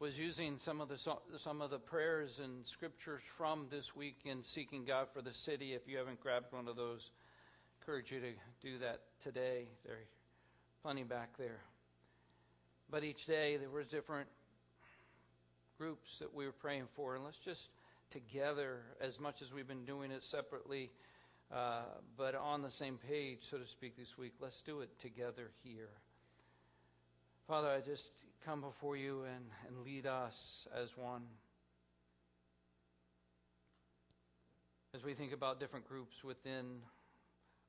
was using some of the prayers and scriptures from this week in Seeking God for the City. If you haven't grabbed one of those, I encourage you to do that today. There are plenty back there. But each day there were different groups that we were praying for. And let's just together, as much as we've been doing it separately, but on the same page, so to speak, this week, let's do it together here. Father, I just come before you and lead us as one. As we think about different groups within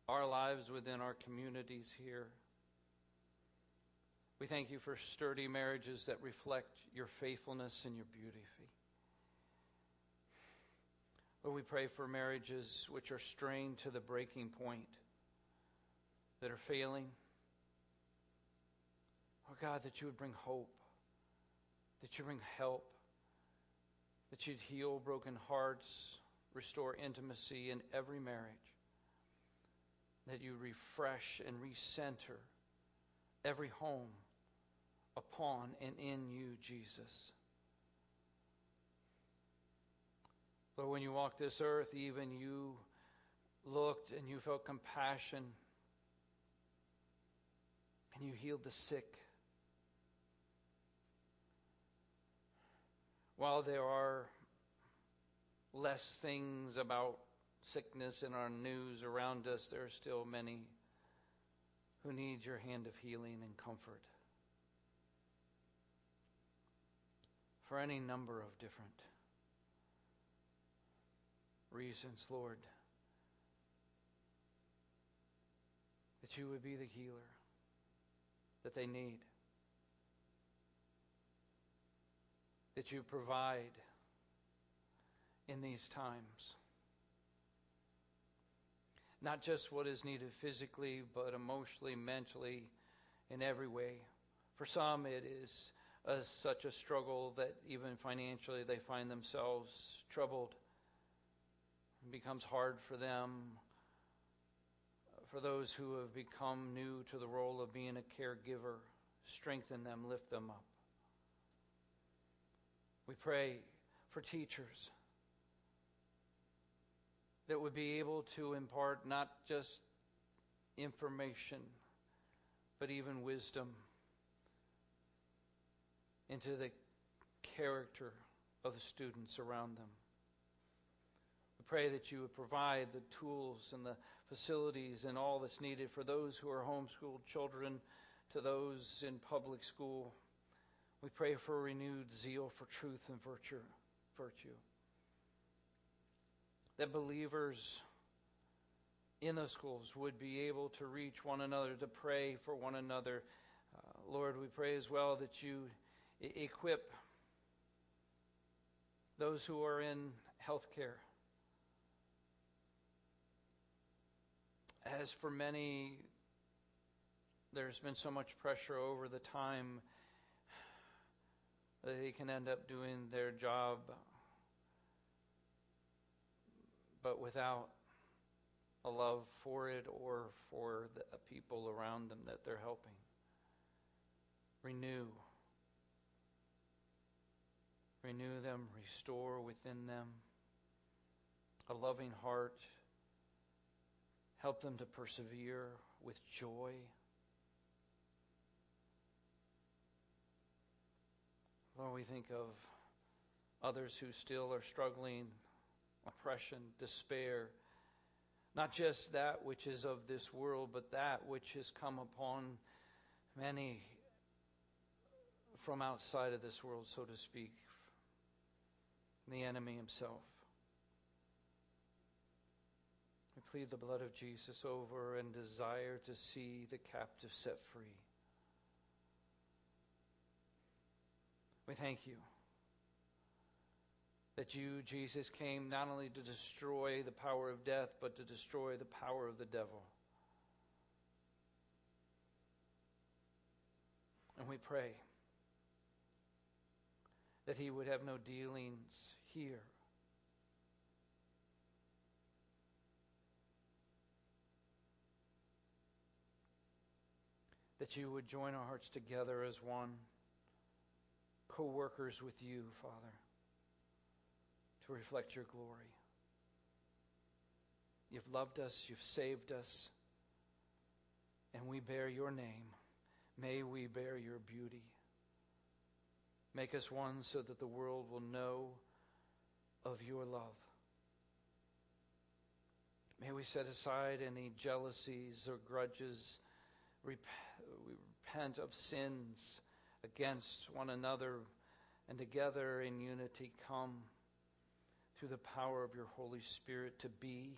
our lives, within our communities here, we thank you for sturdy marriages that reflect your faithfulness and your beauty. Lord, we pray for marriages which are strained to the breaking point, that are failing. Oh God, that you would bring hope, that you bring help, that you'd heal broken hearts, restore intimacy in every marriage, that you refresh and recenter every home upon and in you, Jesus. Lord, when you walked this earth, even you looked and you felt compassion, and you healed the sick. While there are less things about sickness in our news around us, there are still many who need your hand of healing and comfort for any number of different reasons, Lord, that you would be the healer that they need, that you provide in these times. Not just what is needed physically, but emotionally, mentally, in every way. For some, it is such a struggle that even financially they find themselves troubled. It becomes hard for them. For those who have become new to the role of being a caregiver, strengthen them, lift them up. We pray for teachers that would be able to impart not just information, but even wisdom into the character of the students around them. We pray that you would provide the tools and the facilities and all that's needed for those who are homeschooled children to those in public school. We pray for a renewed zeal for truth and virtue. That believers in those schools would be able to reach one another, to pray for one another. Lord, we pray as well that you equip those who are in healthcare. As for many, there's been so much pressure over the time they can end up doing their job, but without a love for it or for the people around them that they're helping. Renew them, restore within them a loving heart. Help them to persevere with joy. Lord, we think of others who still are struggling, oppression, despair, not just that which is of this world, but that which has come upon many from outside of this world, so to speak, the enemy himself. We plead the blood of Jesus over and desire to see the captive set free. We thank you that you, Jesus, came not only to destroy the power of death, but to destroy the power of the devil. And we pray that he would have no dealings here. That you would join our hearts together as one co-workers with you, Father, to reflect your glory. You've loved us. You've saved us. And we bear your name. May we bear your beauty. Make us one so that the world will know of your love. May we set aside any jealousies or grudges. We repent of sins against one another, and together in unity come through the power of your Holy Spirit to be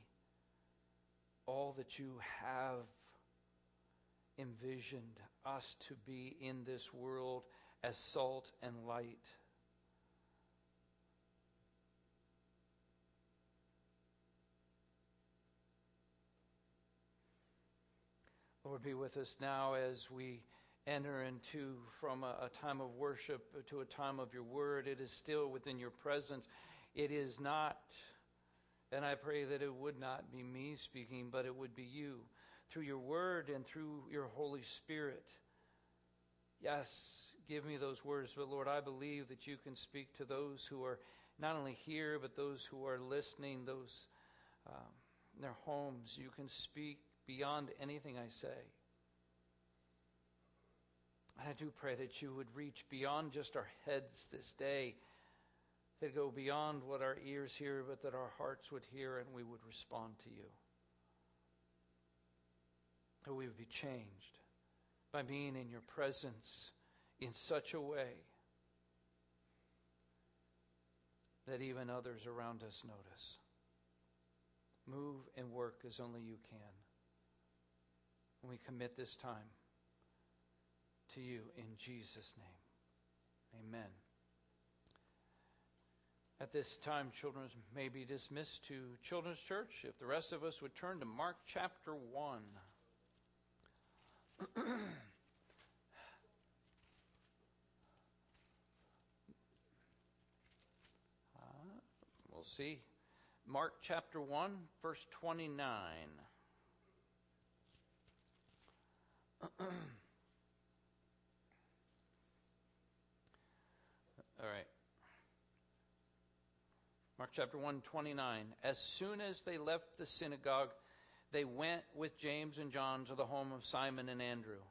all that you have envisioned us to be in this world as salt and light. Lord, be with us now as we enter into from a time of worship to a time of your word. It is still within your presence. It is not, and I pray that it would not be me speaking, but it would be you through your word and through your Holy Spirit. Yes, give me those words, but Lord, I believe that you can speak to those who are not only here, but those who are listening, those in their homes. You can speak beyond anything I say. And I do pray that you would reach beyond just our heads this day, that go beyond what our ears hear, but that our hearts would hear and we would respond to you. That we would be changed by being in your presence in such a way that even others around us notice. Move and work as only you can. And we commit this time to you in Jesus' name. Amen. At this time, children may be dismissed to Children's Church. If the rest of us would turn to Mark chapter 1. We'll see. Mark chapter 1, verse 29. All right. Mark chapter 1, 29. As soon as they left the synagogue, they went with James and John to the home of Simon and Andrew.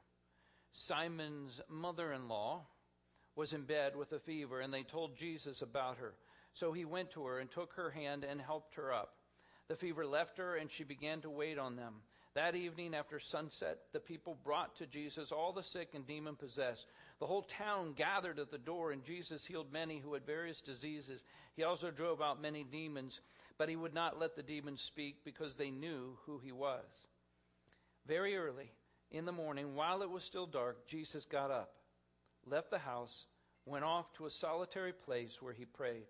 Simon's mother-in-law was in bed with a fever, and they told Jesus about her. So he went to her and took her hand and helped her up. The fever left her, and she began to wait on them. That evening after sunset, the people brought to Jesus all the sick and demon-possessed. The whole town gathered at the door, and Jesus healed many who had various diseases. He also drove out many demons, but he would not let the demons speak because they knew who he was. Very early in the morning, while it was still dark, Jesus got up, left the house, went off to a solitary place where he prayed.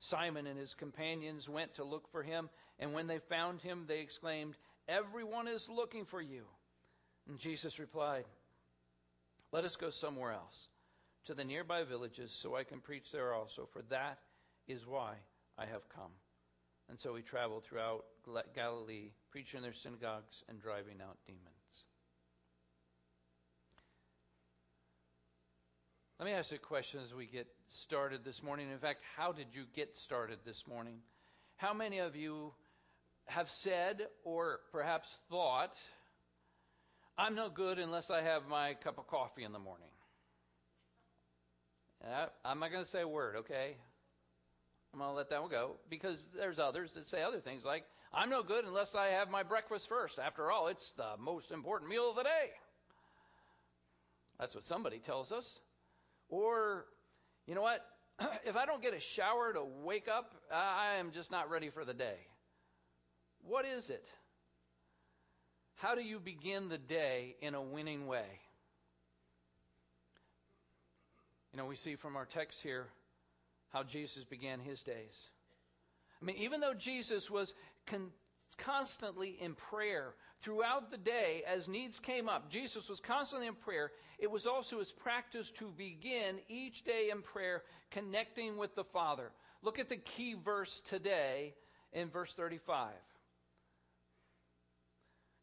Simon and his companions went to look for him, and when they found him, they exclaimed, "Everyone is looking for you." And Jesus replied, "Let us go somewhere else, to the nearby villages, so I can preach there also, for that is why I have come." And so he traveled throughout Galilee, preaching in their synagogues and driving out demons. Let me ask you a question as we get started this morning. In fact, how did you get started this morning? How many of you have said or perhaps thought, "I'm no good unless I have my cup of coffee in the morning"? I'm not going to say a word, okay? I'm going to let that one go, because there's others that say other things like, "I'm no good unless I have my breakfast first. After all, it's the most important meal of the day." That's what somebody tells us. Or, you know what? If I don't get a shower to wake up, I am just not ready for the day. What is it? How do you begin the day in a winning way? You know, we see from our text here how Jesus began his days. I mean, even though Jesus was constantly in prayer throughout the day as needs came up, Jesus was constantly in prayer. It was also his practice to begin each day in prayer, connecting with the Father. Look at the key verse today in verse 35.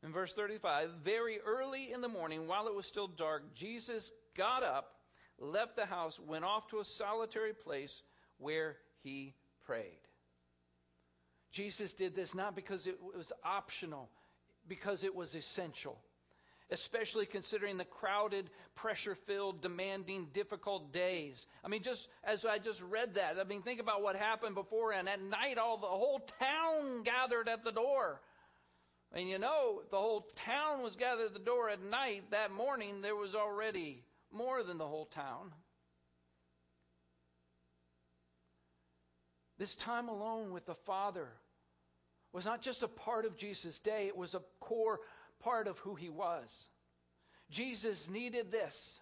In verse 35, very early in the morning, while it was still dark, Jesus got up, left the house, went off to a solitary place where he prayed. Jesus did this not because it was optional, because it was essential. Especially considering the crowded, pressure-filled, demanding, difficult days. I mean, just as I just read that, I mean, think about what happened before. And at night, the whole town gathered at the door. I mean, you know, the whole town was gathered at the door at night. That morning, there was already more than the whole town. This time alone with the Father was not just a part of Jesus' day. It was a core part of who he was. Jesus needed this.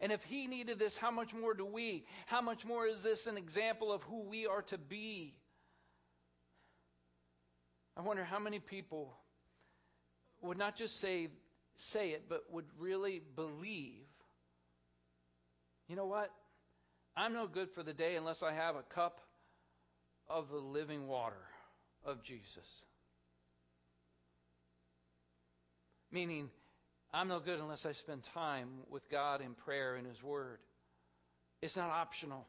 And if he needed this, how much more do we? How much more is this an example of who we are to be? I wonder how many people would not just say it, but would really believe, you know what? I'm no good for the day unless I have a cup of the living water of Jesus. Meaning, I'm no good unless I spend time with God in prayer and His Word. It's not optional.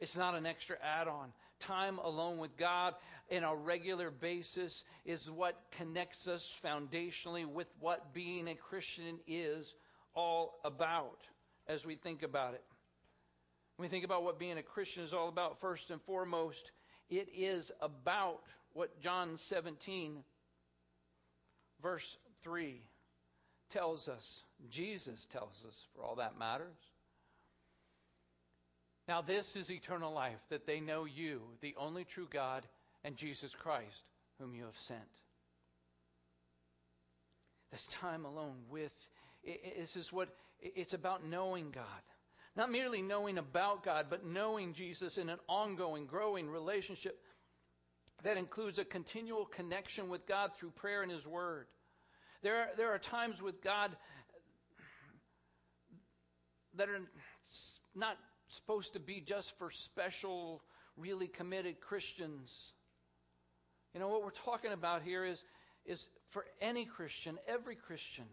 It's not an extra add-on. Time alone with God in a regular basis is what connects us foundationally with what being a Christian is all about as we think about it. When we think about what being a Christian is all about, first and foremost, it is about what John 17, verse 3 tells us. Jesus tells us, for all that matters. Now this is eternal life, that they know you, the only true God, and Jesus Christ, whom you have sent. This time alone with, this is what it's about, knowing God. Not merely knowing about God, but knowing Jesus in an ongoing, growing relationship that includes a continual connection with God through prayer and His Word. There are times with God that are not supposed to be just for special, really committed Christians. You know, what we're talking about here is for any Christian, every Christian.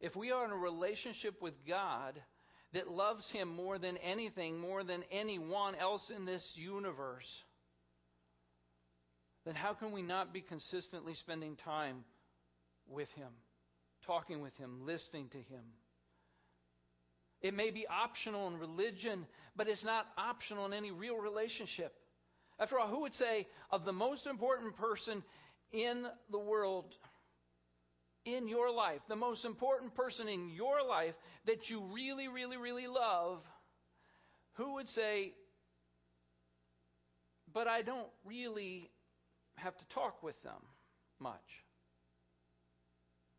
If we are in a relationship with God that loves Him more than anything, more than anyone else in this universe, then how can we not be consistently spending time with Him, talking with Him, listening to Him? It may be optional in religion, but it's not optional in any real relationship. After all, who would say of the most important person in the world, in your life, the most important person in your life that you really, really, really love, who would say, but I don't really have to talk with them much?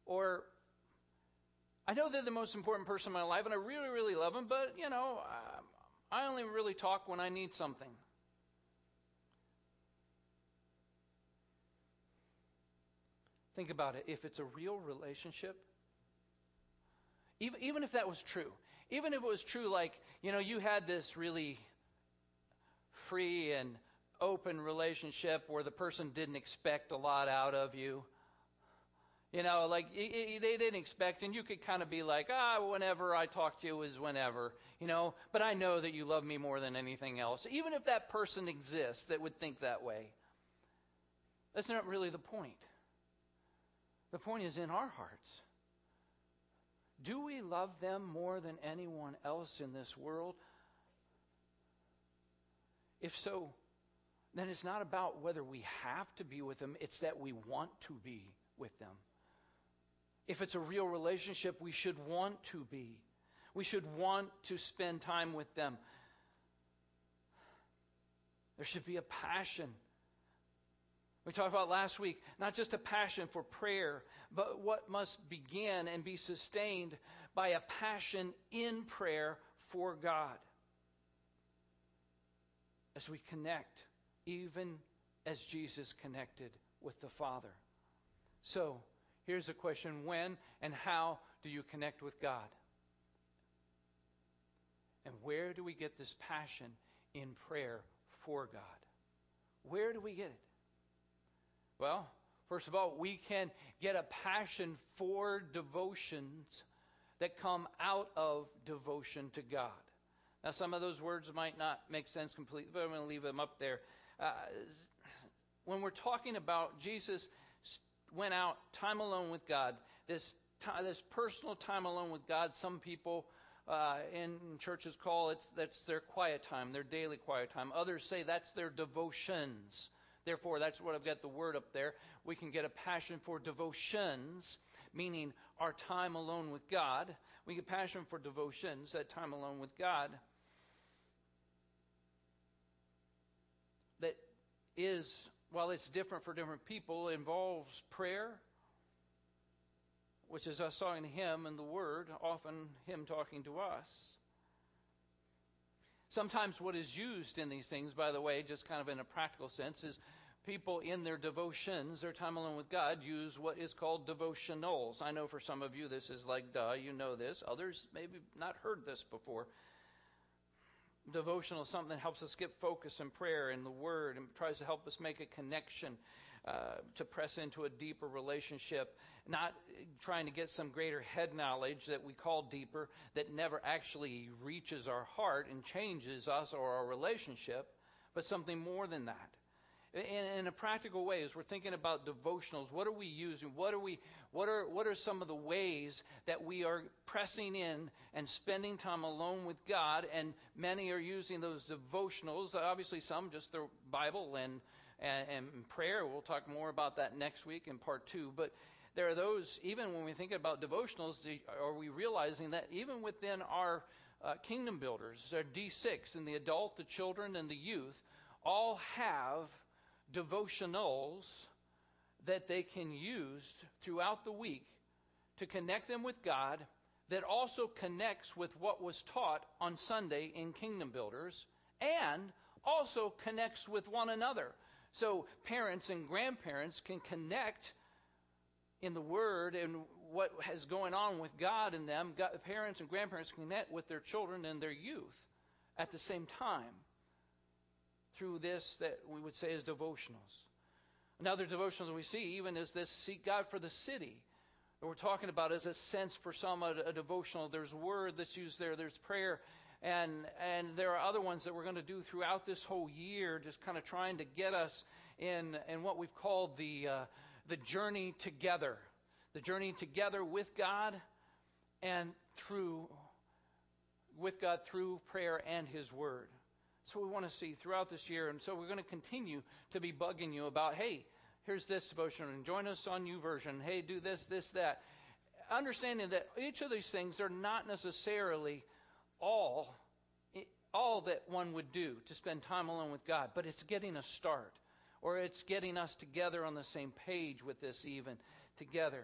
Or, I know they're the most important person in my life, and I really, really love them, but, you know, I only really talk when I need something. Think about it. If it's a real relationship, even if that was true, even if it was true, like, you know, you had this really free and open relationship where the person didn't expect a lot out of you. You know, like, they didn't expect, and you could kind of be like, whenever I talk to you is whenever, you know, but I know that you love me more than anything else. Even if that person exists that would think that way, that's not really the point. The point is in our hearts. Do we love them more than anyone else in this world? If so, then it's not about whether we have to be with them, it's that we want to be with them. If it's a real relationship, we should want to be. We should want to spend time with them. There should be a passion. We talked about last week, not just a passion for prayer, but what must begin and be sustained by a passion in prayer for God. As we connect, even as Jesus connected with the Father. So, here's the question, when and how do you connect with God? And where do we get this passion in prayer for God? Where do we get it? Well, first of all, we can get a passion for devotions that come out of devotion to God. Now, some of those words might not make sense completely, but I'm going to leave them up there. When we're talking about Jesus went out, time alone with God, this personal time alone with God, some people in churches call it, that's their quiet time, their daily quiet time. Others say that's their devotions. Therefore, that's what I've got the word up there. We can get a passion for devotions, meaning our time alone with God. We get passion for devotions, that time alone with God. That is, while it's different for different people, involves prayer, which is us talking to Him and the Word, often Him talking to us. Sometimes what is used in these things, by the way, just kind of in a practical sense, is people in their devotions, their time alone with God, use what is called devotionals. I know for some of you this is like, duh, you know this. Others maybe not heard this before. Devotional is something that helps us get focus in prayer and the Word and tries to help us make a connection to press into a deeper relationship, not trying to get some greater head knowledge that we call deeper that never actually reaches our heart and changes us or our relationship, but something more than that. In a practical way, as we're thinking about devotionals, what are we using? What are some of the ways that we are pressing in and spending time alone with God? And many are using those devotionals. Obviously, some just the Bible and prayer. We'll talk more about that next week in part two. But there are those, even when we think about devotionals, are we realizing that even within our kingdom builders, our D6, and the adult, the children, and the youth, all have devotionals that they can use throughout the week to connect them with God, that also connects with what was taught on Sunday in Kingdom Builders, and also connects with one another. So parents and grandparents can connect in the Word and what is going on with God in them. Parents and grandparents connect with their children and their youth at the same time through this that we would say is devotionals. Another devotional that we see even is this seek God for the city that we're talking about as a sense for some a devotional. There's word that's used there. There's prayer. And there are other ones that we're going to do throughout this whole year, just kind of trying to get us in what we've called the journey together. The journey together with God and through prayer and His Word. That's what we want to see throughout this year. And so we're going to continue to be bugging you about, hey, here's this devotion, and join us on YouVersion. Hey, do this, that. Understanding that each of these things are not necessarily all that one would do to spend time alone with God, but it's getting a start, or it's getting us together on the same page with this even together.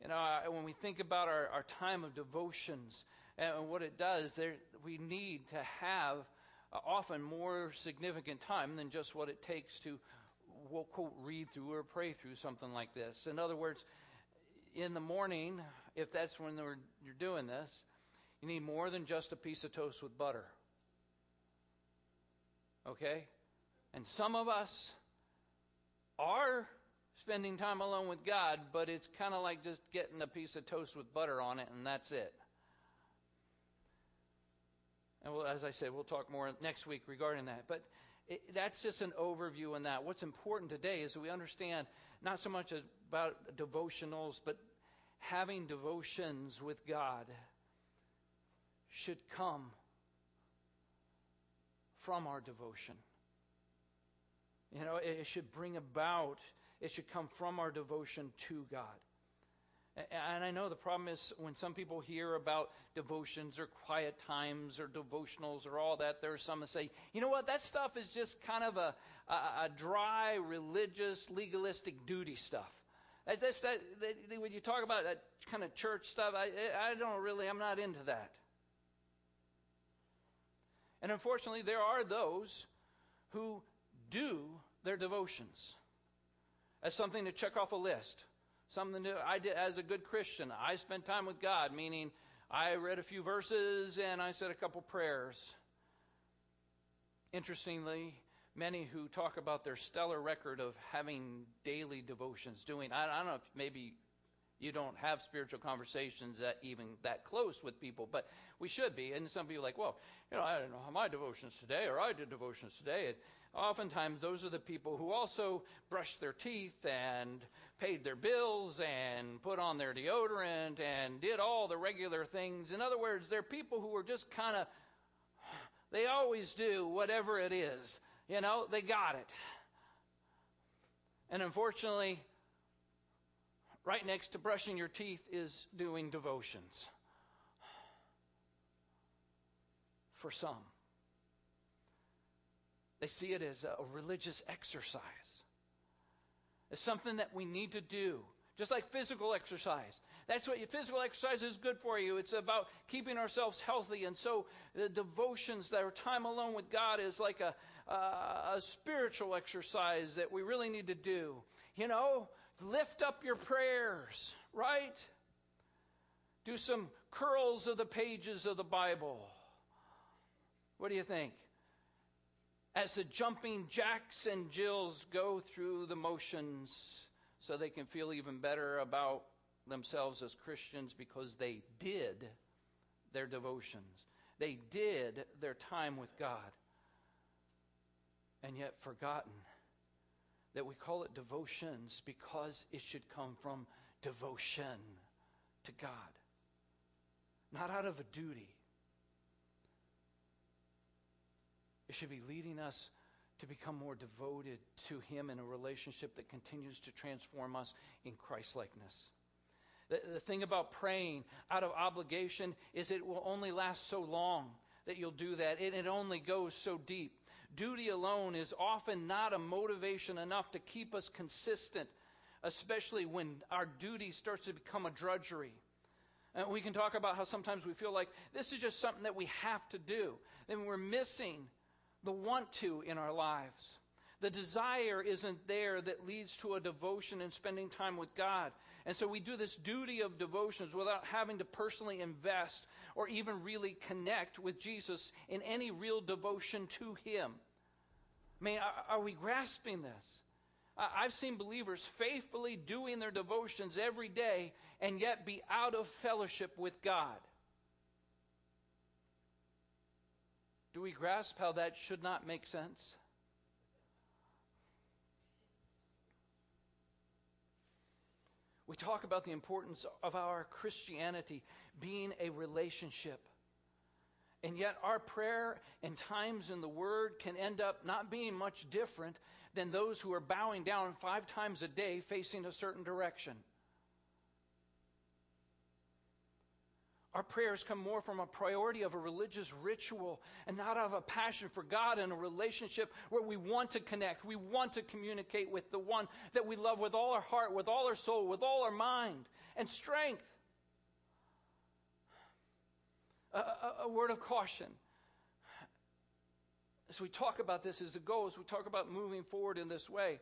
You know, when we think about our time of devotions and what it does, we need to have often more significant time than just what it takes to, we'll quote, read through or pray through something like this. In other words, in the morning, if that's when you're doing this, you need more than just a piece of toast with butter. Okay? And some of us are spending time alone with God, but it's kind of like just getting a piece of toast with butter on it, and that's it. And as I said, we'll talk more next week regarding that. But that's just an overview on that. What's important today is that we understand not so much about devotionals, but having devotions with God should come from our devotion. You know, it should bring about, it should come from our devotion to God. And I know the problem is when some people hear about devotions or quiet times or devotionals or all that, there are some that say, you know what, that stuff is just kind of a dry, religious, legalistic duty stuff. When you talk about that kind of church stuff, I'm not into that. And unfortunately, there are those who do their devotions as something to check off a list. Something new. I did as a good Christian. I spent time with God, meaning I read a few verses and I said a couple prayers. Interestingly, many who talk about their stellar record of having daily devotions, doing, I don't know if maybe You don't have spiritual conversations that even that close with people, but we should be. And some people are like, well, you know, I don't know how my devotions today, or I did devotions today. And oftentimes those are the people who also brush their teeth and paid their bills and put on their deodorant and did all the regular things. In other words, they're people who are just kind of, they always do whatever it is. You know, they got it. And unfortunately, right next to brushing your teeth is doing devotions. For some, they see it as a religious exercise. It's something that we need to do, just like physical exercise. That's what physical exercise is good for you. It's about keeping ourselves healthy. And so the devotions, our time alone with God, is like a spiritual exercise that we really need to do. You know, lift up your prayers, right? Do some curls of the pages of the Bible. What do you think? As the jumping jacks and jills go through the motions so they can feel even better about themselves as Christians because they did their devotions. They did their time with God. And yet forgotten that we call it devotions because it should come from devotion to God, not out of a duty. It should be leading us to become more devoted to Him in a relationship that continues to transform us in Christ-likeness. The thing about praying out of obligation is it will only last so long that you'll do that. It only goes so deep. Duty alone is often not a motivation enough to keep us consistent, especially when our duty starts to become a drudgery. And we can talk about how sometimes we feel like this is just something that we have to do. Then we're missing the want to in our lives. The desire isn't there that leads to a devotion and spending time with God. And so we do this duty of devotions without having to personally invest or even really connect with Jesus in any real devotion to Him. I mean, are we grasping this? I've seen believers faithfully doing their devotions every day and yet be out of fellowship with God. Do we grasp how that should not make sense? We talk about the importance of our Christianity being a relationship. And yet our prayer and times in the Word can end up not being much different than those who are bowing down 5 times a day facing a certain direction. Our prayers come more from a priority of a religious ritual and not out of a passion for God and a relationship where we want to connect. We want to communicate with the one that we love with all our heart, with all our soul, with all our mind and strength. A word of caution. As we talk about this as a goal, as we talk about moving forward in this way,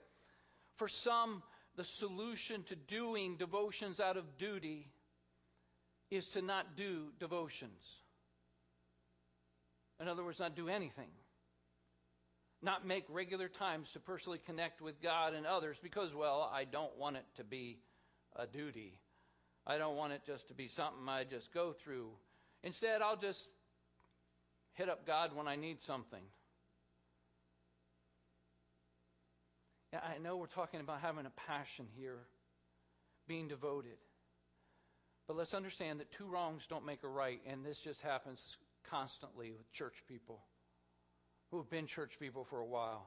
for some, the solution to doing devotions out of duty is to not do devotions. In other words, not do anything. Not make regular times to personally connect with God and others because, well, I don't want it to be a duty. I don't want it just to be something I just go through. Instead, I'll just hit up God when I need something. Now, I know we're talking about having a passion here, being devoted. But let's understand that 2 wrongs don't make a right, and this just happens constantly with church people who have been church people for a while.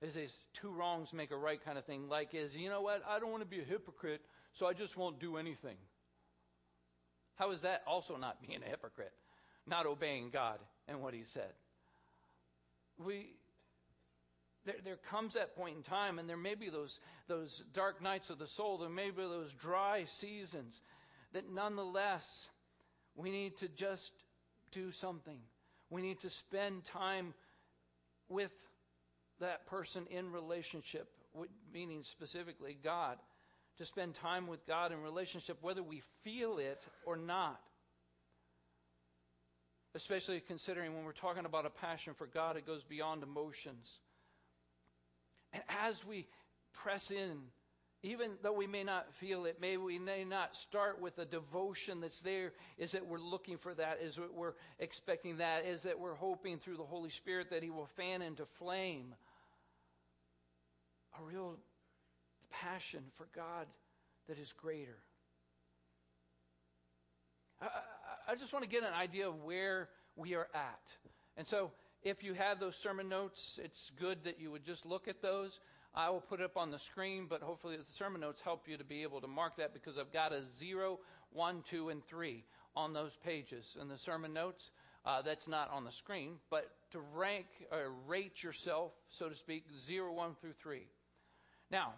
It's a 2 wrongs make a right kind of thing, like is, you know what, I don't want to be a hypocrite, so I just won't do anything. How is that also not being a hypocrite? Not obeying God and what He said. There comes that point in time, and there may be those dark nights of the soul, there may be those dry seasons, that nonetheless we need to just do something. We need to spend time with that person in relationship, meaning specifically God, to spend time with God in relationship whether we feel it or not. Especially considering when we're talking about a passion for God, it goes beyond emotions. And as we press in Even though we may not feel it, we may not start with the devotion that's there, is that we're looking for that, is that we're expecting that, is that we're hoping through the Holy Spirit that He will fan into flame a real passion for God that is greater. I just want to get an idea of where we are at. And so if you have those sermon notes, it's good that you would just look at those. I will put it up on the screen, but hopefully the sermon notes help you to be able to mark that, because I've got a 0, 1, 2, and 3 on those pages. And the sermon notes, that's not on the screen, but to rank or rate yourself, so to speak, 0, 1 through 3. Now,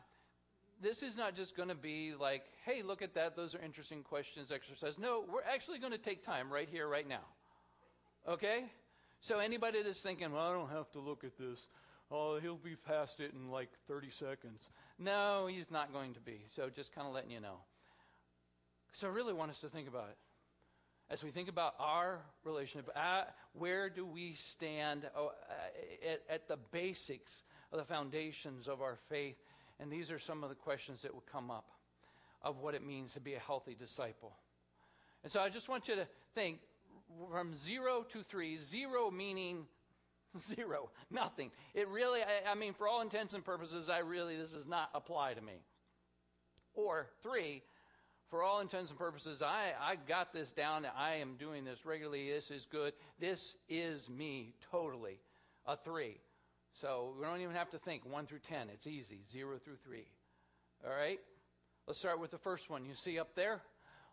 this is not just going to be like, hey, look at that. Those are interesting questions, exercise. No, we're actually going to take time right here, right now. Okay? So anybody that's thinking, well, I don't have to look at this. Oh, he'll be past it in like 30 seconds. No, he's not going to be. So just kind of letting you know. So I really want us to think about it. As we think about our relationship, where do we stand at the basics of the foundations of our faith? And these are some of the questions that would come up of what it means to be a healthy disciple. And so I just want you to think from 0 to 3, 0 meaning zero, nothing. It really, I mean, for all intents and purposes, this does not apply to me. Or 3, for all intents and purposes, I got this down. I am doing this regularly. This is good. This is me totally. A 3. So we don't even have to think 1 through 10. It's easy, 0 through 3. All right? Let's start with the first one. You see up there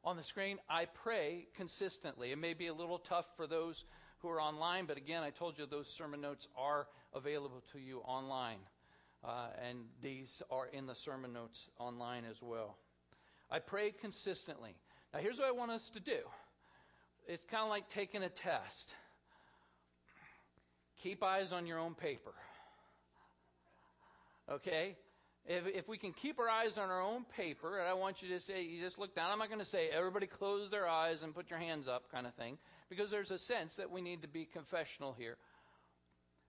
on the screen, I pray consistently. It may be a little tough for those who are online, but again, I told you those sermon notes are available to you online. And these are in the sermon notes online as well. I pray consistently. Now, here's what I want us to do. It's kind of like taking a test. Keep eyes on your own paper. Okay? If we can keep our eyes on our own paper, and I want you to say, you just look down. I'm not going to say everybody close their eyes and put your hands up kind of thing, because there's a sense that we need to be confessional here.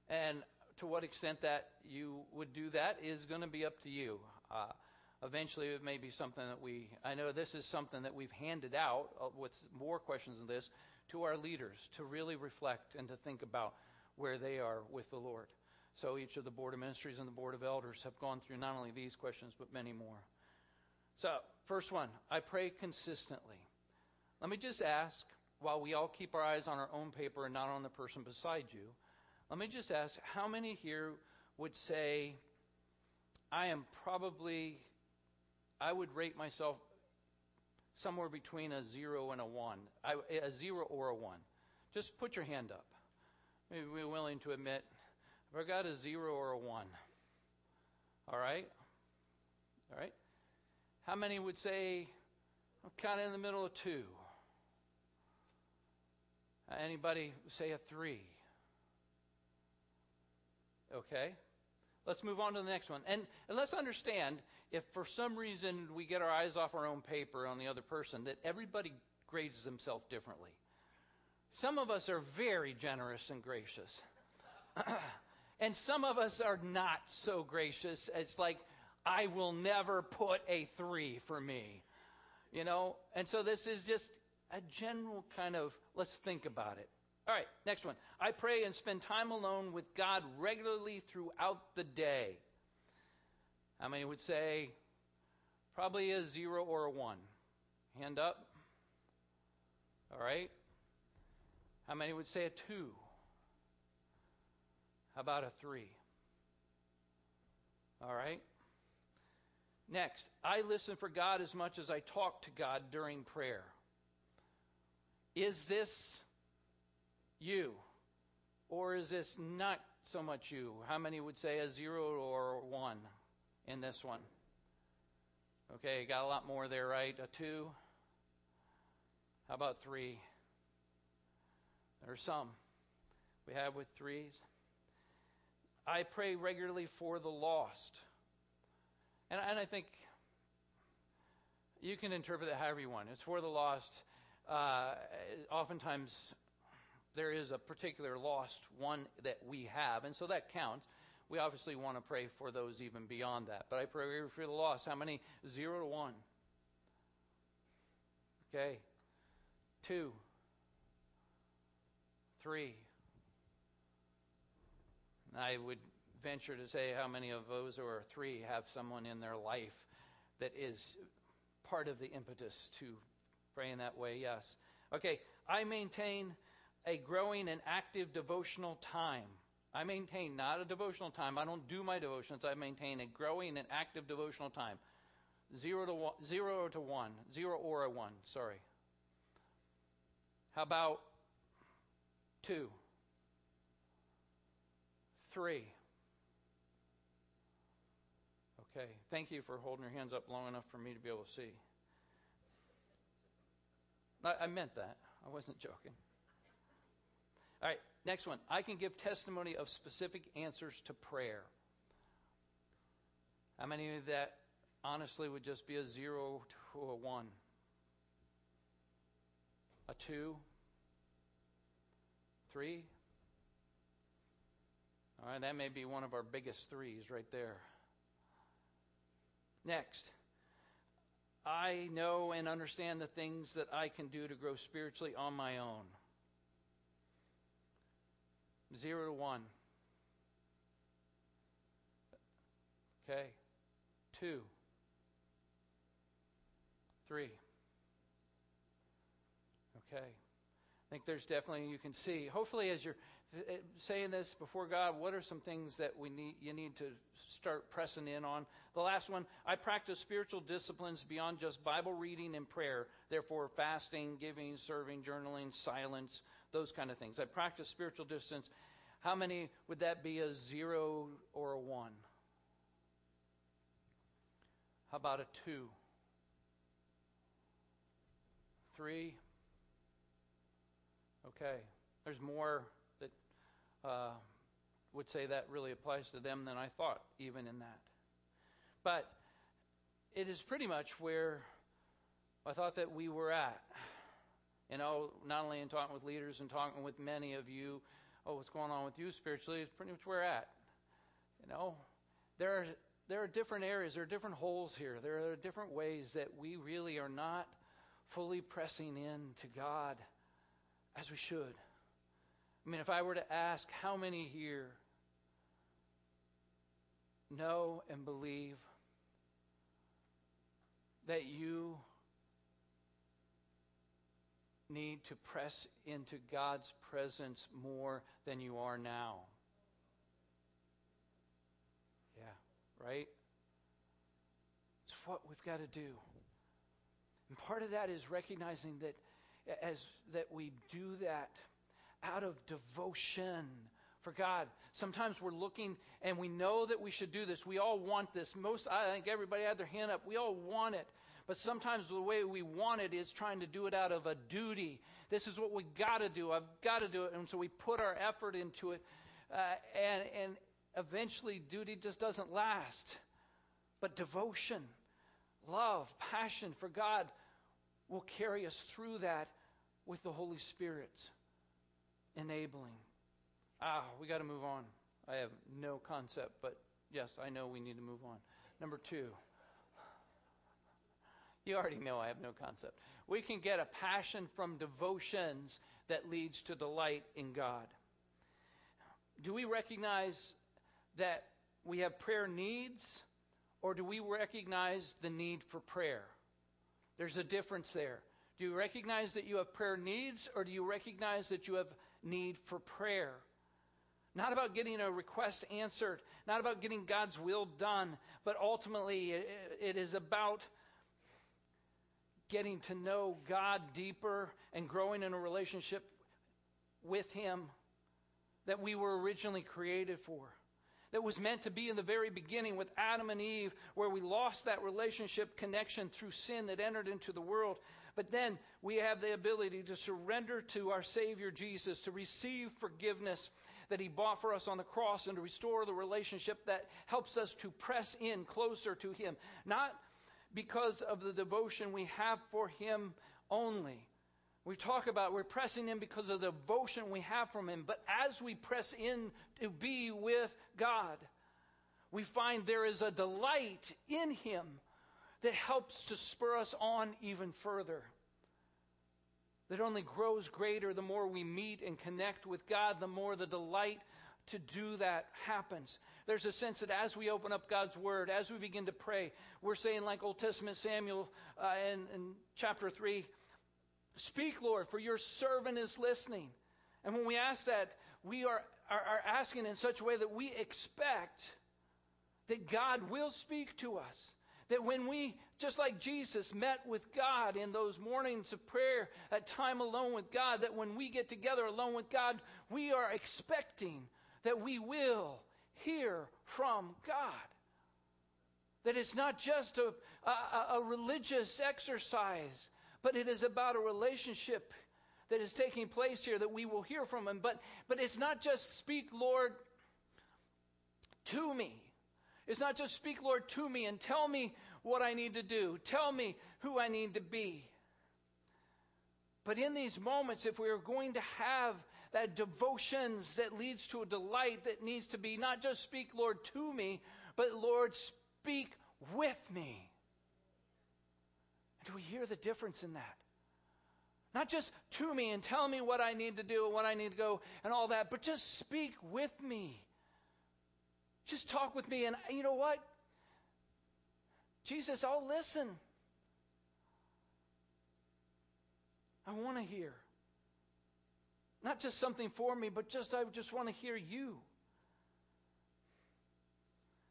And to what extent that you would do that is going to be up to you. Eventually it may be something that I know this is something that we've handed out with more questions than this to our leaders to really reflect and to think about where they are with the Lord. So each of the Board of Ministries and the Board of Elders have gone through not only these questions, but many more. So, first one, I pray consistently. Let me just ask, while we all keep our eyes on our own paper and not on the person beside you, let me just ask, how many here would say, I would rate myself somewhere between a 0 and a 1, a 0 or a 1. Just put your hand up. Maybe we're willing to admit, I got a 0 or a 1. All right? All right? How many would say, I'm kind of in the middle of 2? Anybody say a 3? Okay. Let's move on to the next one. And let's understand, if for some reason we get our eyes off our own paper on the other person, that everybody grades themselves differently. Some of us are very generous and gracious. And some of us are not so gracious. It's like, I will never put a 3 for me, you know? And so this is just a general kind of, let's think about it. All right, next one. I pray and spend time alone with God regularly throughout the day. How many would say probably a 0 or a 1? Hand up. All right. How many would say a 2? How about a 3? All right. Next, I listen for God as much as I talk to God during prayer. Is this you? Or is this not so much you? How many would say a 0 or a 1 in this one? Okay, got a lot more there, right? A 2? How about 3? There are some we have with 3s. I pray regularly for the lost. And I think you can interpret it however you want. It's for the lost. Oftentimes there is a particular lost one that we have, and so that counts. We obviously want to pray for those even beyond that. But I pray for the lost. How many? 0 to 1. Okay. 2. 3. And I would venture to say how many of those who are 3 have someone in their life that is part of the impetus to pray in that way. Yes. Okay. I maintain a growing and active devotional time. I maintain not a devotional time. I don't do my devotions. I maintain a growing and active devotional time. 0 to 1. 0 or 1. Sorry. How about 2, 3? Okay. Thank you for holding your hands up long enough for me to be able to see. I meant that. I wasn't joking. All right. Next one. I can give testimony of specific answers to prayer. How many of you that honestly would just be a 0 to a 1? A 2, 3. All right, that may be one of our biggest 3s right there. Next, I know and understand the things that I can do to grow spiritually on my own. 0 to 1. Okay. 2, 3. Okay. I think there's definitely, you can see, hopefully as you're saying this before God, what are some things that you need to start pressing in on? The last one, I practice spiritual disciplines beyond just Bible reading and prayer, therefore fasting, giving, serving, journaling, silence, those kind of things. I practice spiritual disciplines. How many would that be, a 0 or a 1? How about a 2, 3? Okay, there's more that would say that really applies to them than I thought, even in that. But it is pretty much where I thought that we were at. And not only in talking with leaders and talking with many of you, what's going on with you spiritually, it's pretty much where we're at. There are different areas, there are different holes here. There are different ways that we really are not fully pressing in to God as we should. I mean, if I were to ask how many here know and believe that you need to press into God's presence more than you are now. Yeah, right? It's what we've got to do. And part of that is recognizing that that we do that out of devotion for God. Sometimes we're looking and we know that we should do this. We all want this. I think everybody had their hand up. We all want it. But sometimes the way we want it is trying to do it out of a duty. This is what we got to do. I've got to do it. And so we put our effort into it. And eventually duty just doesn't last. But devotion, love, passion for God will carry us through that with the Holy Spirit enabling. We got to move on. I have no concept, but yes, I know we need to move on. Number 2. You already know I have no concept. We can get a passion from devotions that leads to delight in God. Do we recognize that we have prayer needs, or do we recognize the need for prayer? There's a difference there. Do you recognize that you have prayer needs, or do you recognize that you have need for prayer? Not about getting a request answered, not about getting God's will done, but ultimately it is about getting to know God deeper and growing in a relationship with Him that we were originally created for. That was meant to be in the very beginning with Adam and Eve, where we lost that relationship connection through sin that entered into the world. But then we have the ability to surrender to our Savior Jesus, to receive forgiveness that He bought for us on the cross, and to restore the relationship that helps us to press in closer to Him. Not because of the devotion we have for Him only. We talk about we're pressing in because of the devotion we have from Him. But as we press in to be with God, we find there is a delight in him that helps to spur us on even further, that only grows greater the more we meet and connect with God, the more the delight to do that happens. There's a sense that as we open up God's word, as we begin to pray, we're saying like Old Testament Samuel in chapter 3, "Speak, Lord, for your servant is listening." And when we ask that, we are asking in such a way that we expect that God will speak to us. That when we, just like Jesus, met with God in those mornings of prayer, that time alone with God, that when we get together alone with God, we are expecting that we will hear from God. That it's not just a religious exercise, but it is about a relationship that is taking place here that we will hear from him. But it's not just speak, Lord, to me. It's not just speak, Lord, to me and tell me what I need to do. Tell me who I need to be. But in these moments, if we are going to have that devotions that leads to a delight that needs to be not just speak, Lord, to me, but Lord, speak with me. And do we hear the difference in that? Not just to me and tell me what I need to do and what I need to go and all that, but just speak with me. Just talk with me, and you know what? Jesus, I'll listen. I want to hear. Not just something for me, but I just want to hear you.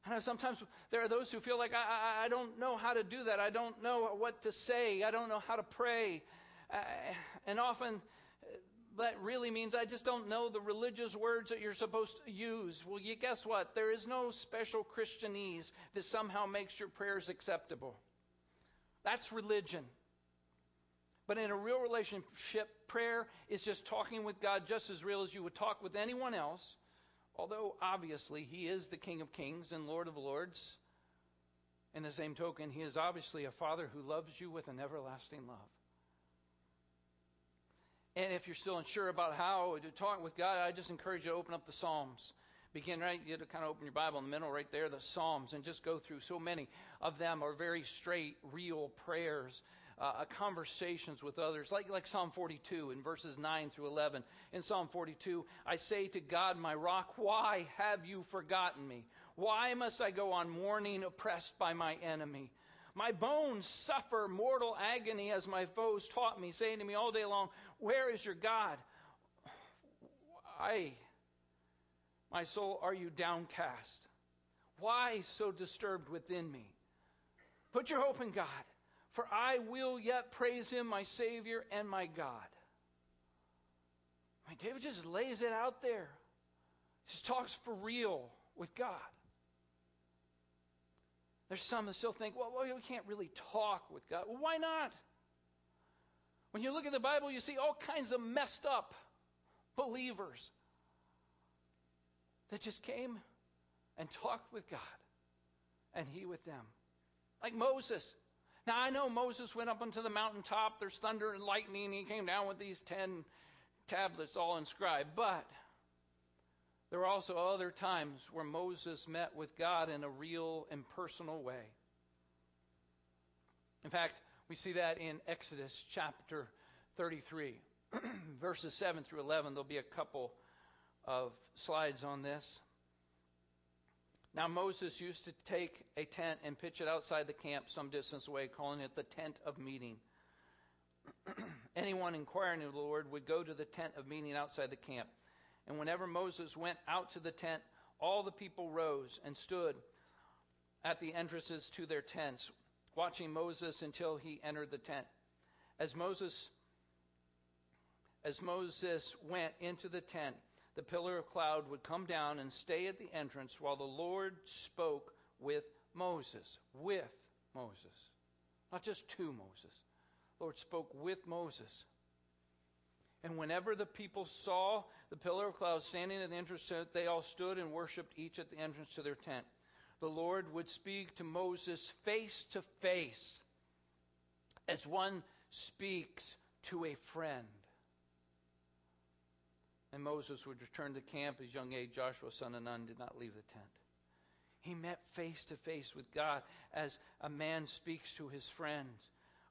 And sometimes there are those who feel like, I don't know how to do that. I don't know what to say. I don't know how to pray. And often that really means I just don't know the religious words that you're supposed to use. Well, you guess what? There is no special Christianese that somehow makes your prayers acceptable. That's religion. But in a real relationship, prayer is just talking with God just as real as you would talk with anyone else, although obviously he is the King of Kings and Lord of Lords. In the same token, he is obviously a Father who loves you with an everlasting love. And if you're still unsure about how to talk with God, I just encourage you to open up the Psalms. Begin, right, you to kind of open your Bible in the middle right there, the Psalms, and just go through. So many of them are very straight, real prayers, conversations with others. Like Psalm 42 in verses 9 through 11. In Psalm 42, I say to God, my rock, why have you forgotten me? Why must I go on mourning, oppressed by my enemy? My bones suffer mortal agony as my foes taunt me, saying to me all day long, where is your God? Why, my soul, are you downcast? Why so disturbed within me? Put your hope in God, for I will yet praise him, my Savior and my God. David just lays it out there. Just talks for real with God. There's some that still think, well, we can't really talk with God. Well, why not? When you look at the Bible, you see all kinds of messed up believers that just came and talked with God and he with them. Like Moses. Now, I know Moses went up onto the mountaintop. There's thunder and lightning. And he came down with these 10 tablets all inscribed. But there were also other times where Moses met with God in a real and personal way. In fact, we see that in Exodus chapter 33, verses 7 through 11. There'll be a couple of slides on this. Now Moses used to take a tent and pitch it outside the camp some distance away, calling it the tent of meeting. Anyone inquiring of the Lord would go to the tent of meeting outside the camp. And whenever Moses went out to the tent, all the people rose and stood at the entrances to their tents, watching Moses until he entered the tent. As Moses went into the tent, the pillar of cloud would come down and stay at the entrance while the Lord spoke with Moses. With Moses. Not just to Moses. The Lord spoke with Moses. And whenever the people saw the pillar of cloud standing at the entrance, they all stood and worshipped each at the entrance to their tent. The Lord would speak to Moses face to face as one speaks to a friend. And Moses would return to camp. At his young age, Joshua, son of Nun, did not leave the tent. He met face to face with God as a man speaks to his friend.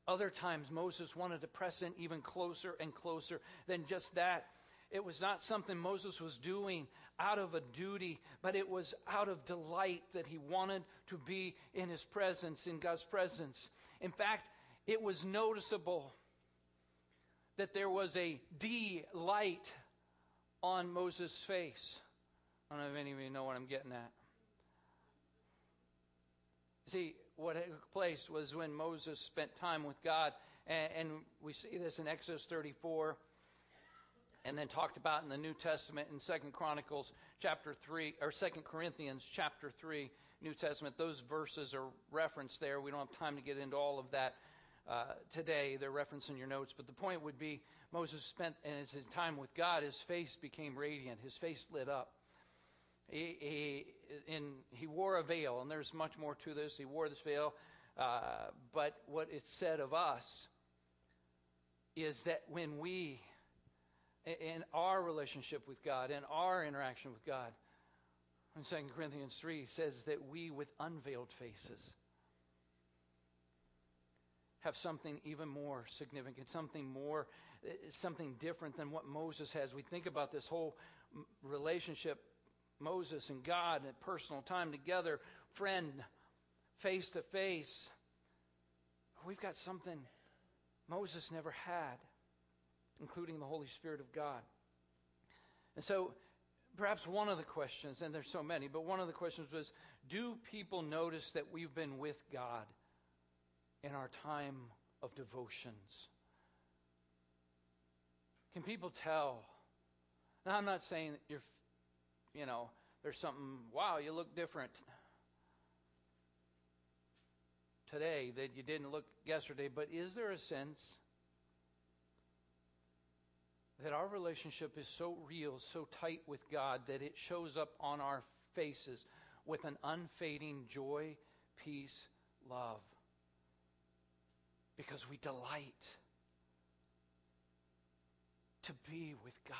Other times, Moses wanted to press in even closer and closer than just that. It was not something Moses was doing out of a duty, but it was out of delight that he wanted to be in his presence, in God's presence. In fact, it was noticeable that there was a delight on Moses' face. I don't know if any of you know what I'm getting at. See, what took place was when Moses spent time with God, and we see this in Exodus 34, and then talked about in the New Testament in 2 Corinthians chapter 3, New Testament. Those verses are referenced there. We don't have time to get into all of that today. They're referenced in your notes. But the point would be Moses spent his time with God. His face became radiant. His face lit up. He wore a veil, and there's much more to this. He wore this veil, but what it said of us is that when we, in our relationship with God, in our interaction with God, in 2 Corinthians 3 says that we with unveiled faces have something even more significant, something different than what Moses has. We think about this whole relationship, Moses and God, a personal time together, friend, face to face. We've got something Moses never had, including the Holy Spirit of God. And so perhaps one of the questions, and there's so many, but one of the questions was, do people notice that we've been with God in our time of devotions? Can people tell? Now, I'm not saying that there's something, wow, you look different today that you didn't look yesterday. But is there a sense that our relationship is so real, so tight with God, that it shows up on our faces with an unfading joy, peace, love? Because we delight to be with God.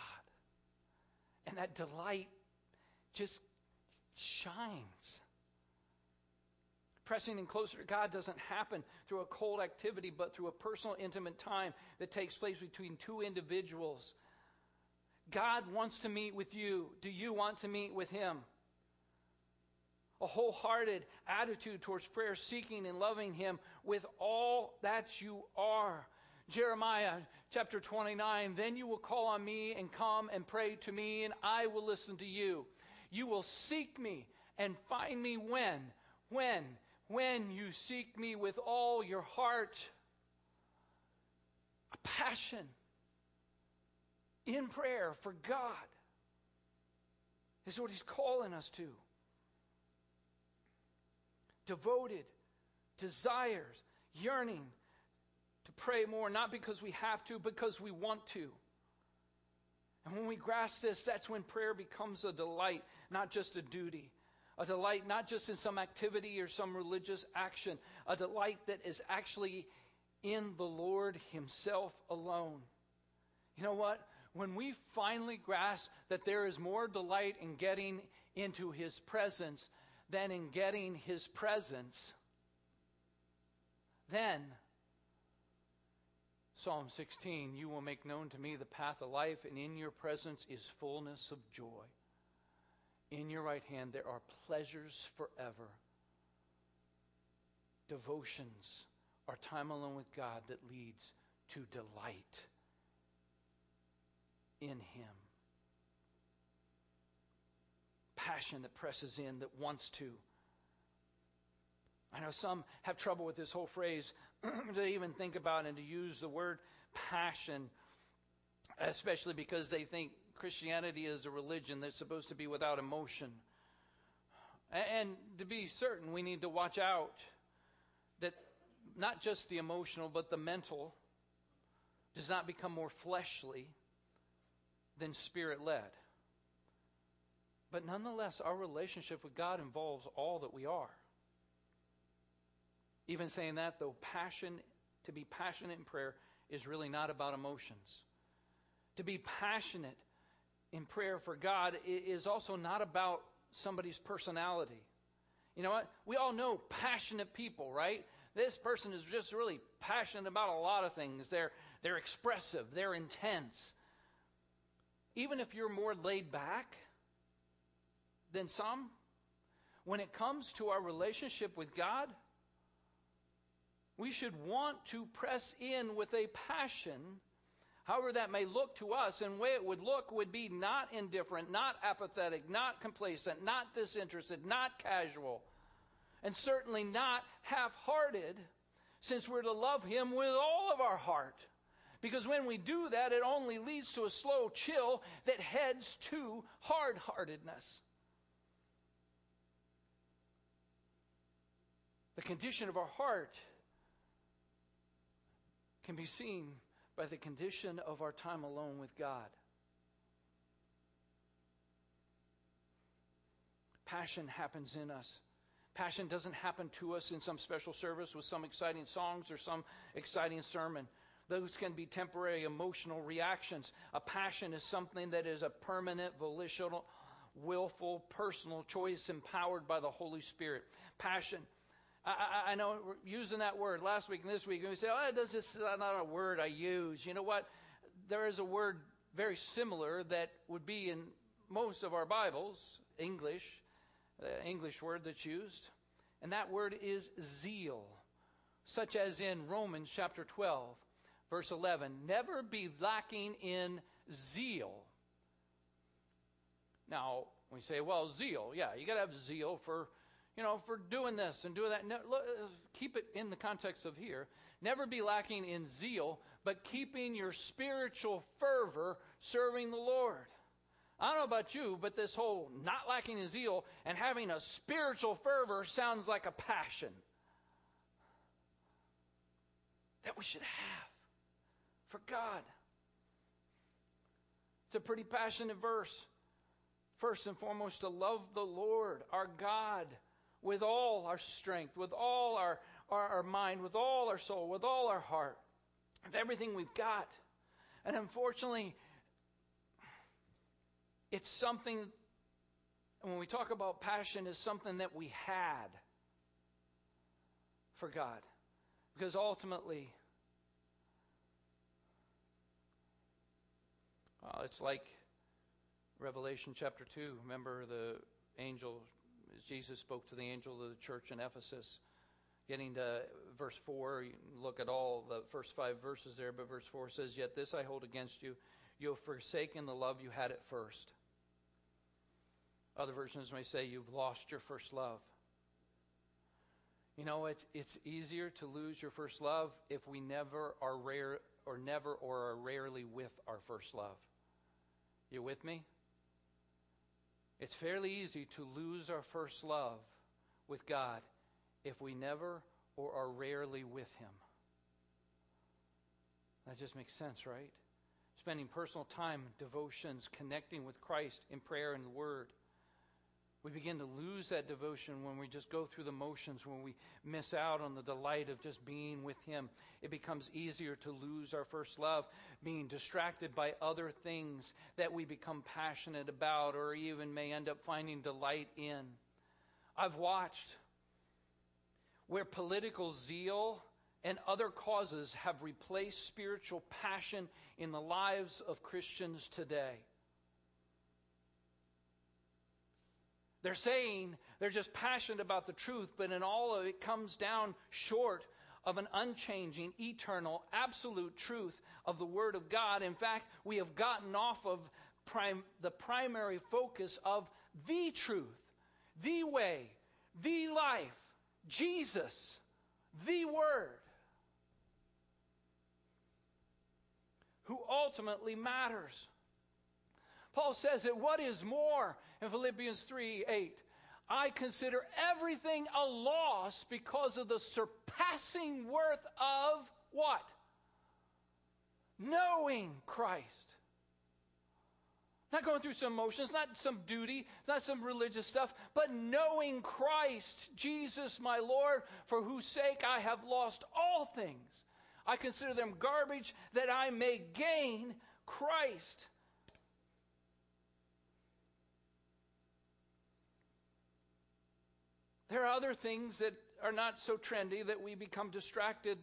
And that delight just shines. Pressing in closer to God doesn't happen through a cold activity, but through a personal, intimate time that takes place between two individuals. God wants to meet with you. Do you want to meet with Him? A wholehearted attitude towards prayer, seeking and loving Him with all that you are. Jeremiah chapter 29, then you will call on me and come and pray to me, and I will listen to you. You will seek me and find me when you seek me with all your heart. A passion in prayer for God is what He's calling us to. Devoted desires, yearning to pray more, not because we have to, because we want to. And when we grasp this, that's when prayer becomes a delight, not just a duty. A delight not just in some activity or some religious action. A delight that is actually in the Lord Himself alone. You know what? When we finally grasp that there is more delight in getting into His presence than in getting His presence, then Psalm 16, you will make known to me the path of life, and in your presence is fullness of joy. In your right hand there are pleasures forever. Devotions are time alone with God that leads to delight in Him. Passion that presses in, that wants to. I know some have trouble with this whole phrase to even think about and to use the word passion, especially because they think Christianity is a religion that's supposed to be without emotion. And to be certain, we need to watch out that not just the emotional, but the mental does not become more fleshly than spirit-led. But nonetheless, our relationship with God involves all that we are. Even saying that, though, passion, to be passionate in prayer is really not about emotions. To be passionate in prayer for God is also not about somebody's personality. You know what? We all know passionate people, right? This person is just really passionate about a lot of things. They're expressive. They're intense. Even if you're more laid back than some, when it comes to our relationship with God, we should want to press in with a passion. However that may look to us, and the way it would look would be not indifferent, not apathetic, not complacent, not disinterested, not casual, and certainly not half-hearted, since we're to love him with all of our heart. Because when we do that, it only leads to a slow chill that heads to hard-heartedness. The condition of our heart can be seen by the condition of our time alone with God. Passion happens in us. Passion doesn't happen to us in some special service with some exciting songs or some exciting sermon. Those can be temporary emotional reactions. A passion is something that is a permanent, volitional, willful, personal choice empowered by the Holy Spirit. Passion. I know we're using that word last week and this week, and we say, oh, this is not a word I use. You know what? There is a word very similar that would be in most of our Bibles, English, the English word that's used, and that word is zeal, such as in Romans chapter 12, verse 11, never be lacking in zeal. Now, we say, well, zeal, yeah, you got to have zeal for for doing this and doing that. No, look, keep it in the context of here. Never be lacking in zeal, but keeping your spiritual fervor serving the Lord. I don't know about you, but this whole not lacking in zeal and having a spiritual fervor sounds like a passion that we should have for God. It's a pretty passionate verse. First and foremost, to love the Lord, our God, with all our strength, with all our mind, with all our soul, with all our heart, with everything we've got. And unfortunately, it's something, when we talk about passion, it's something that we had for God. Because ultimately, well, it's like Revelation chapter 2. Remember the angel, Jesus spoke to the angel of the church in Ephesus. Getting to verse 4, you look at all the first 5 verses there, but verse 4 says, yet this I hold against you, you have forsaken the love you had at first. Other versions may say you've lost your first love. You know, it's easier to lose your first love if we never or are rarely with our first love. You with me? It's fairly easy to lose our first love with God if we never or are rarely with him. That just makes sense, right? Spending personal time, devotions, connecting with Christ in prayer and the Word. We begin to lose that devotion when we just go through the motions, when we miss out on the delight of just being with him. It becomes easier to lose our first love, being distracted by other things that we become passionate about or even may end up finding delight in. I've watched where political zeal and other causes have replaced spiritual passion in the lives of Christians today. They're saying they're just passionate about the truth, but in all of it comes down short of an unchanging, eternal, absolute truth of the Word of God. In fact, we have gotten off of the primary focus of the truth, the way, the life, Jesus, the Word, who ultimately matters. Paul says that what is more in Philippians 3:8, I consider everything a loss because of the surpassing worth of what? Knowing Christ. Not going through some motions, not some duty, not some religious stuff, but knowing Christ, Jesus my Lord, for whose sake I have lost all things. I consider them garbage that I may gain Christ. There are other things that are not so trendy that we become distracted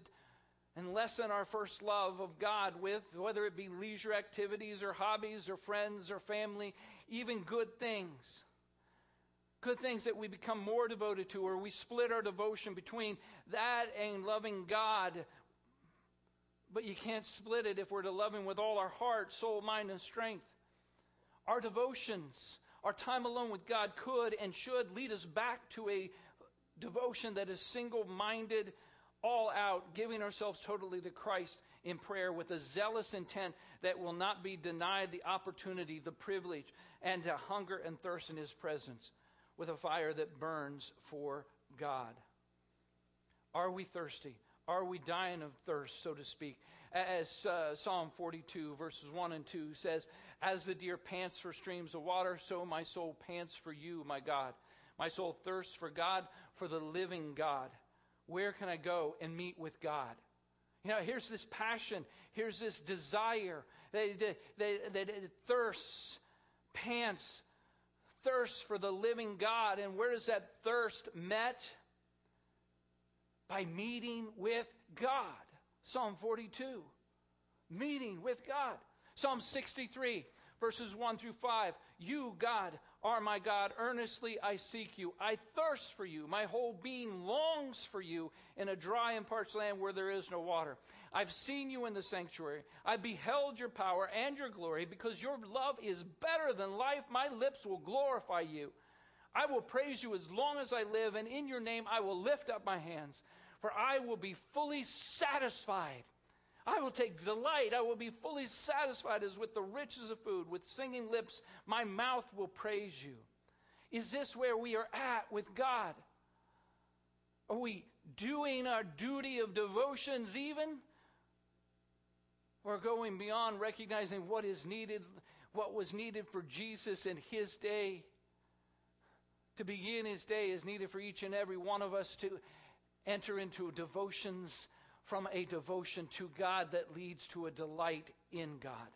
and lessen our first love of God with, whether it be leisure activities or hobbies or friends or family, even good things. Good things that we become more devoted to, or we split our devotion between that and loving God. But you can't split it if we're to love Him with all our heart, soul, mind, and strength. Our devotions, our time alone with God could and should lead us back to a devotion that is single-minded, all out, giving ourselves totally to Christ in prayer with a zealous intent that will not be denied the opportunity, the privilege, and to hunger and thirst in His presence with a fire that burns for God. Are we thirsty? Are we dying of thirst, so to speak? As Psalm 42, verses 1 and 2 says, "As the deer pants for streams of water, so my soul pants for you, my God. My soul thirsts for God, for the living God. Where can I go and meet with God?" You know, here's this passion. Here's this desire. They thirsts, pants, thirsts for the living God. And where is that thirst met? By meeting with God. Psalm 42. Meeting with God. Psalm 63, verses 1 through 5. "You, God, are my God. Earnestly I seek you. I thirst for you. My whole being longs for you in a dry and parched land where there is no water. I've seen you in the sanctuary. I beheld your power and your glory, because your love is better than life. My lips will glorify you. I will praise you as long as I live, and in your name I will lift up my hands, for I will be fully satisfied. I will take delight. I will be fully satisfied as with the riches of food. With singing lips, my mouth will praise you." Is this where we are at with God? Are we doing our duty of devotions even? Or going beyond, recognizing what is needed, what was needed for Jesus in His day? To begin His day is needed for each and every one of us to enter into devotions from a devotion to God that leads to a delight in God.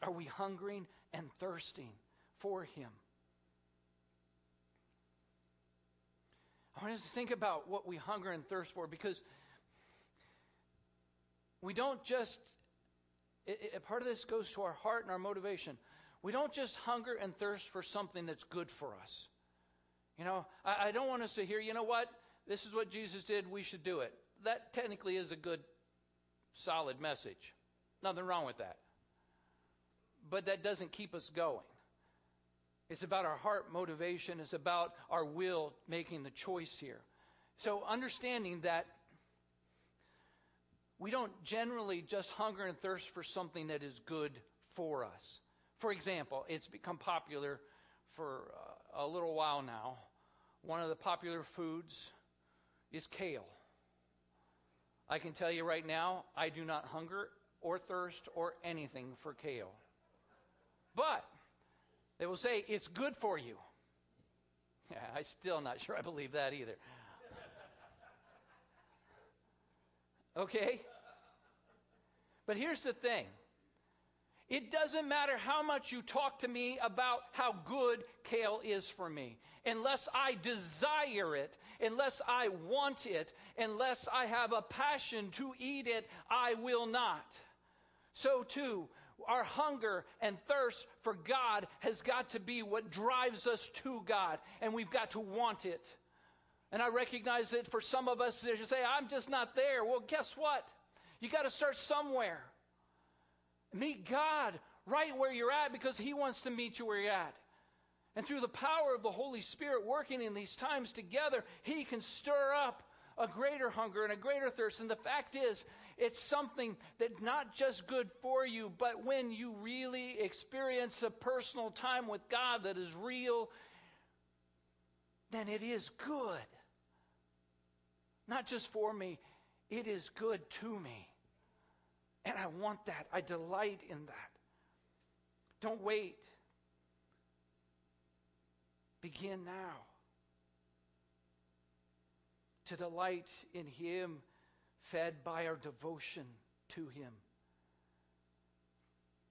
Are we hungering and thirsting for Him? I want us to think about what we hunger and thirst for, because we don't just, part of this goes to our heart and our motivation. We don't just hunger and thirst for something that's good for us. You know, I don't want us to hear, you know what, this is what Jesus did, we should do it. That technically is a good, solid message. Nothing wrong with that. But that doesn't keep us going. It's about our heart motivation. It's about our will making the choice here. So understanding that we don't generally just hunger and thirst for something that is good for us. For example, it's become popular for a little while now. One of the popular foods is kale. I can tell you right now, I do not hunger or thirst or anything for kale. But they will say it's good for you. Yeah, I'm still not sure I believe that either. Okay? But here's the thing. It doesn't matter how much you talk to me about how good kale is for me. Unless I desire it, unless I want it, unless I have a passion to eat it, I will not. So too, our hunger and thirst for God has got to be what drives us to God, and we've got to want it. And I recognize that for some of us, they say, "I'm just not there." Well, guess what? You got to start somewhere. Meet God right where you're at, because He wants to meet you where you're at. And through the power of the Holy Spirit working in these times together, He can stir up a greater hunger and a greater thirst. And the fact is, it's something that's not just good for you, but when you really experience a personal time with God that is real, then it is good. Not just for me, it is good to me. And I want that. I delight in that. Don't wait. Begin now to delight in Him, fed by our devotion to Him.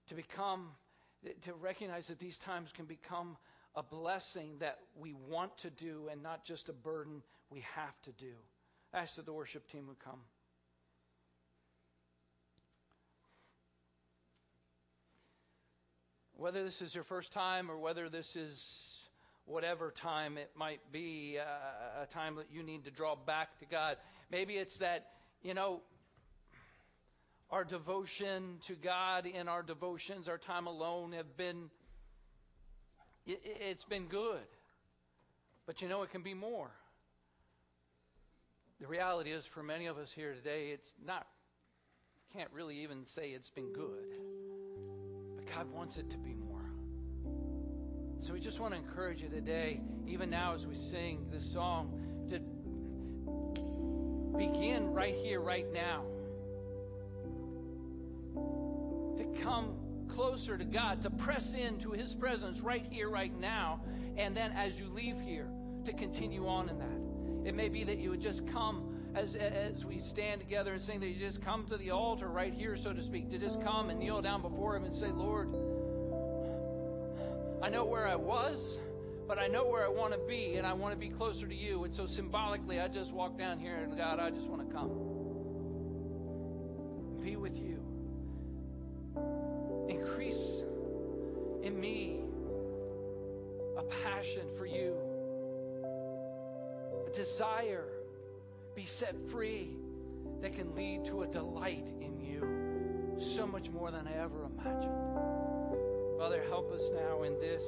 To recognize that these times can become a blessing that we want to do and not just a burden we have to do. I asked that the worship team would come. Whether this is your first time or whether this is whatever time it might be, a time that you need to draw back to God. Maybe it's that, you know, our devotion to God in our devotions, our time alone have been, it's been good. But you know, it can be more. The reality is for many of us here today, it's not, can't really even say it's been good. But God wants it to be more. So we just want to encourage you today, even now as we sing this song, to begin right here, right now. To come closer to God, to press into His presence right here, right now. And then as you leave here, to continue on in that. It may be that you would just come as we stand together and sing, that you just come to the altar right here, so to speak, to just come and kneel down before Him and say, Lord, I know where I was, but I know where I want to be, and I want to be closer to You. And so symbolically, I just walk down here, and God, I just want to come and be with You. Increase in me a passion for You. Desire, be set free, that can lead to a delight in You so much more than I ever imagined. Father, help us now in this,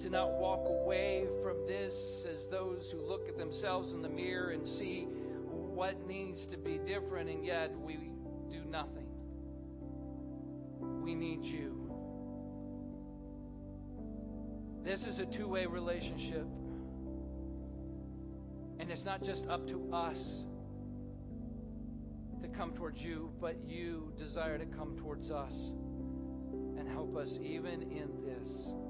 to not walk away from this as those who look at themselves in the mirror and see what needs to be different, and yet we do nothing. We need You. This is a two-way relationship. And it's not just up to us to come towards You, but You desire to come towards us, and help us even in this.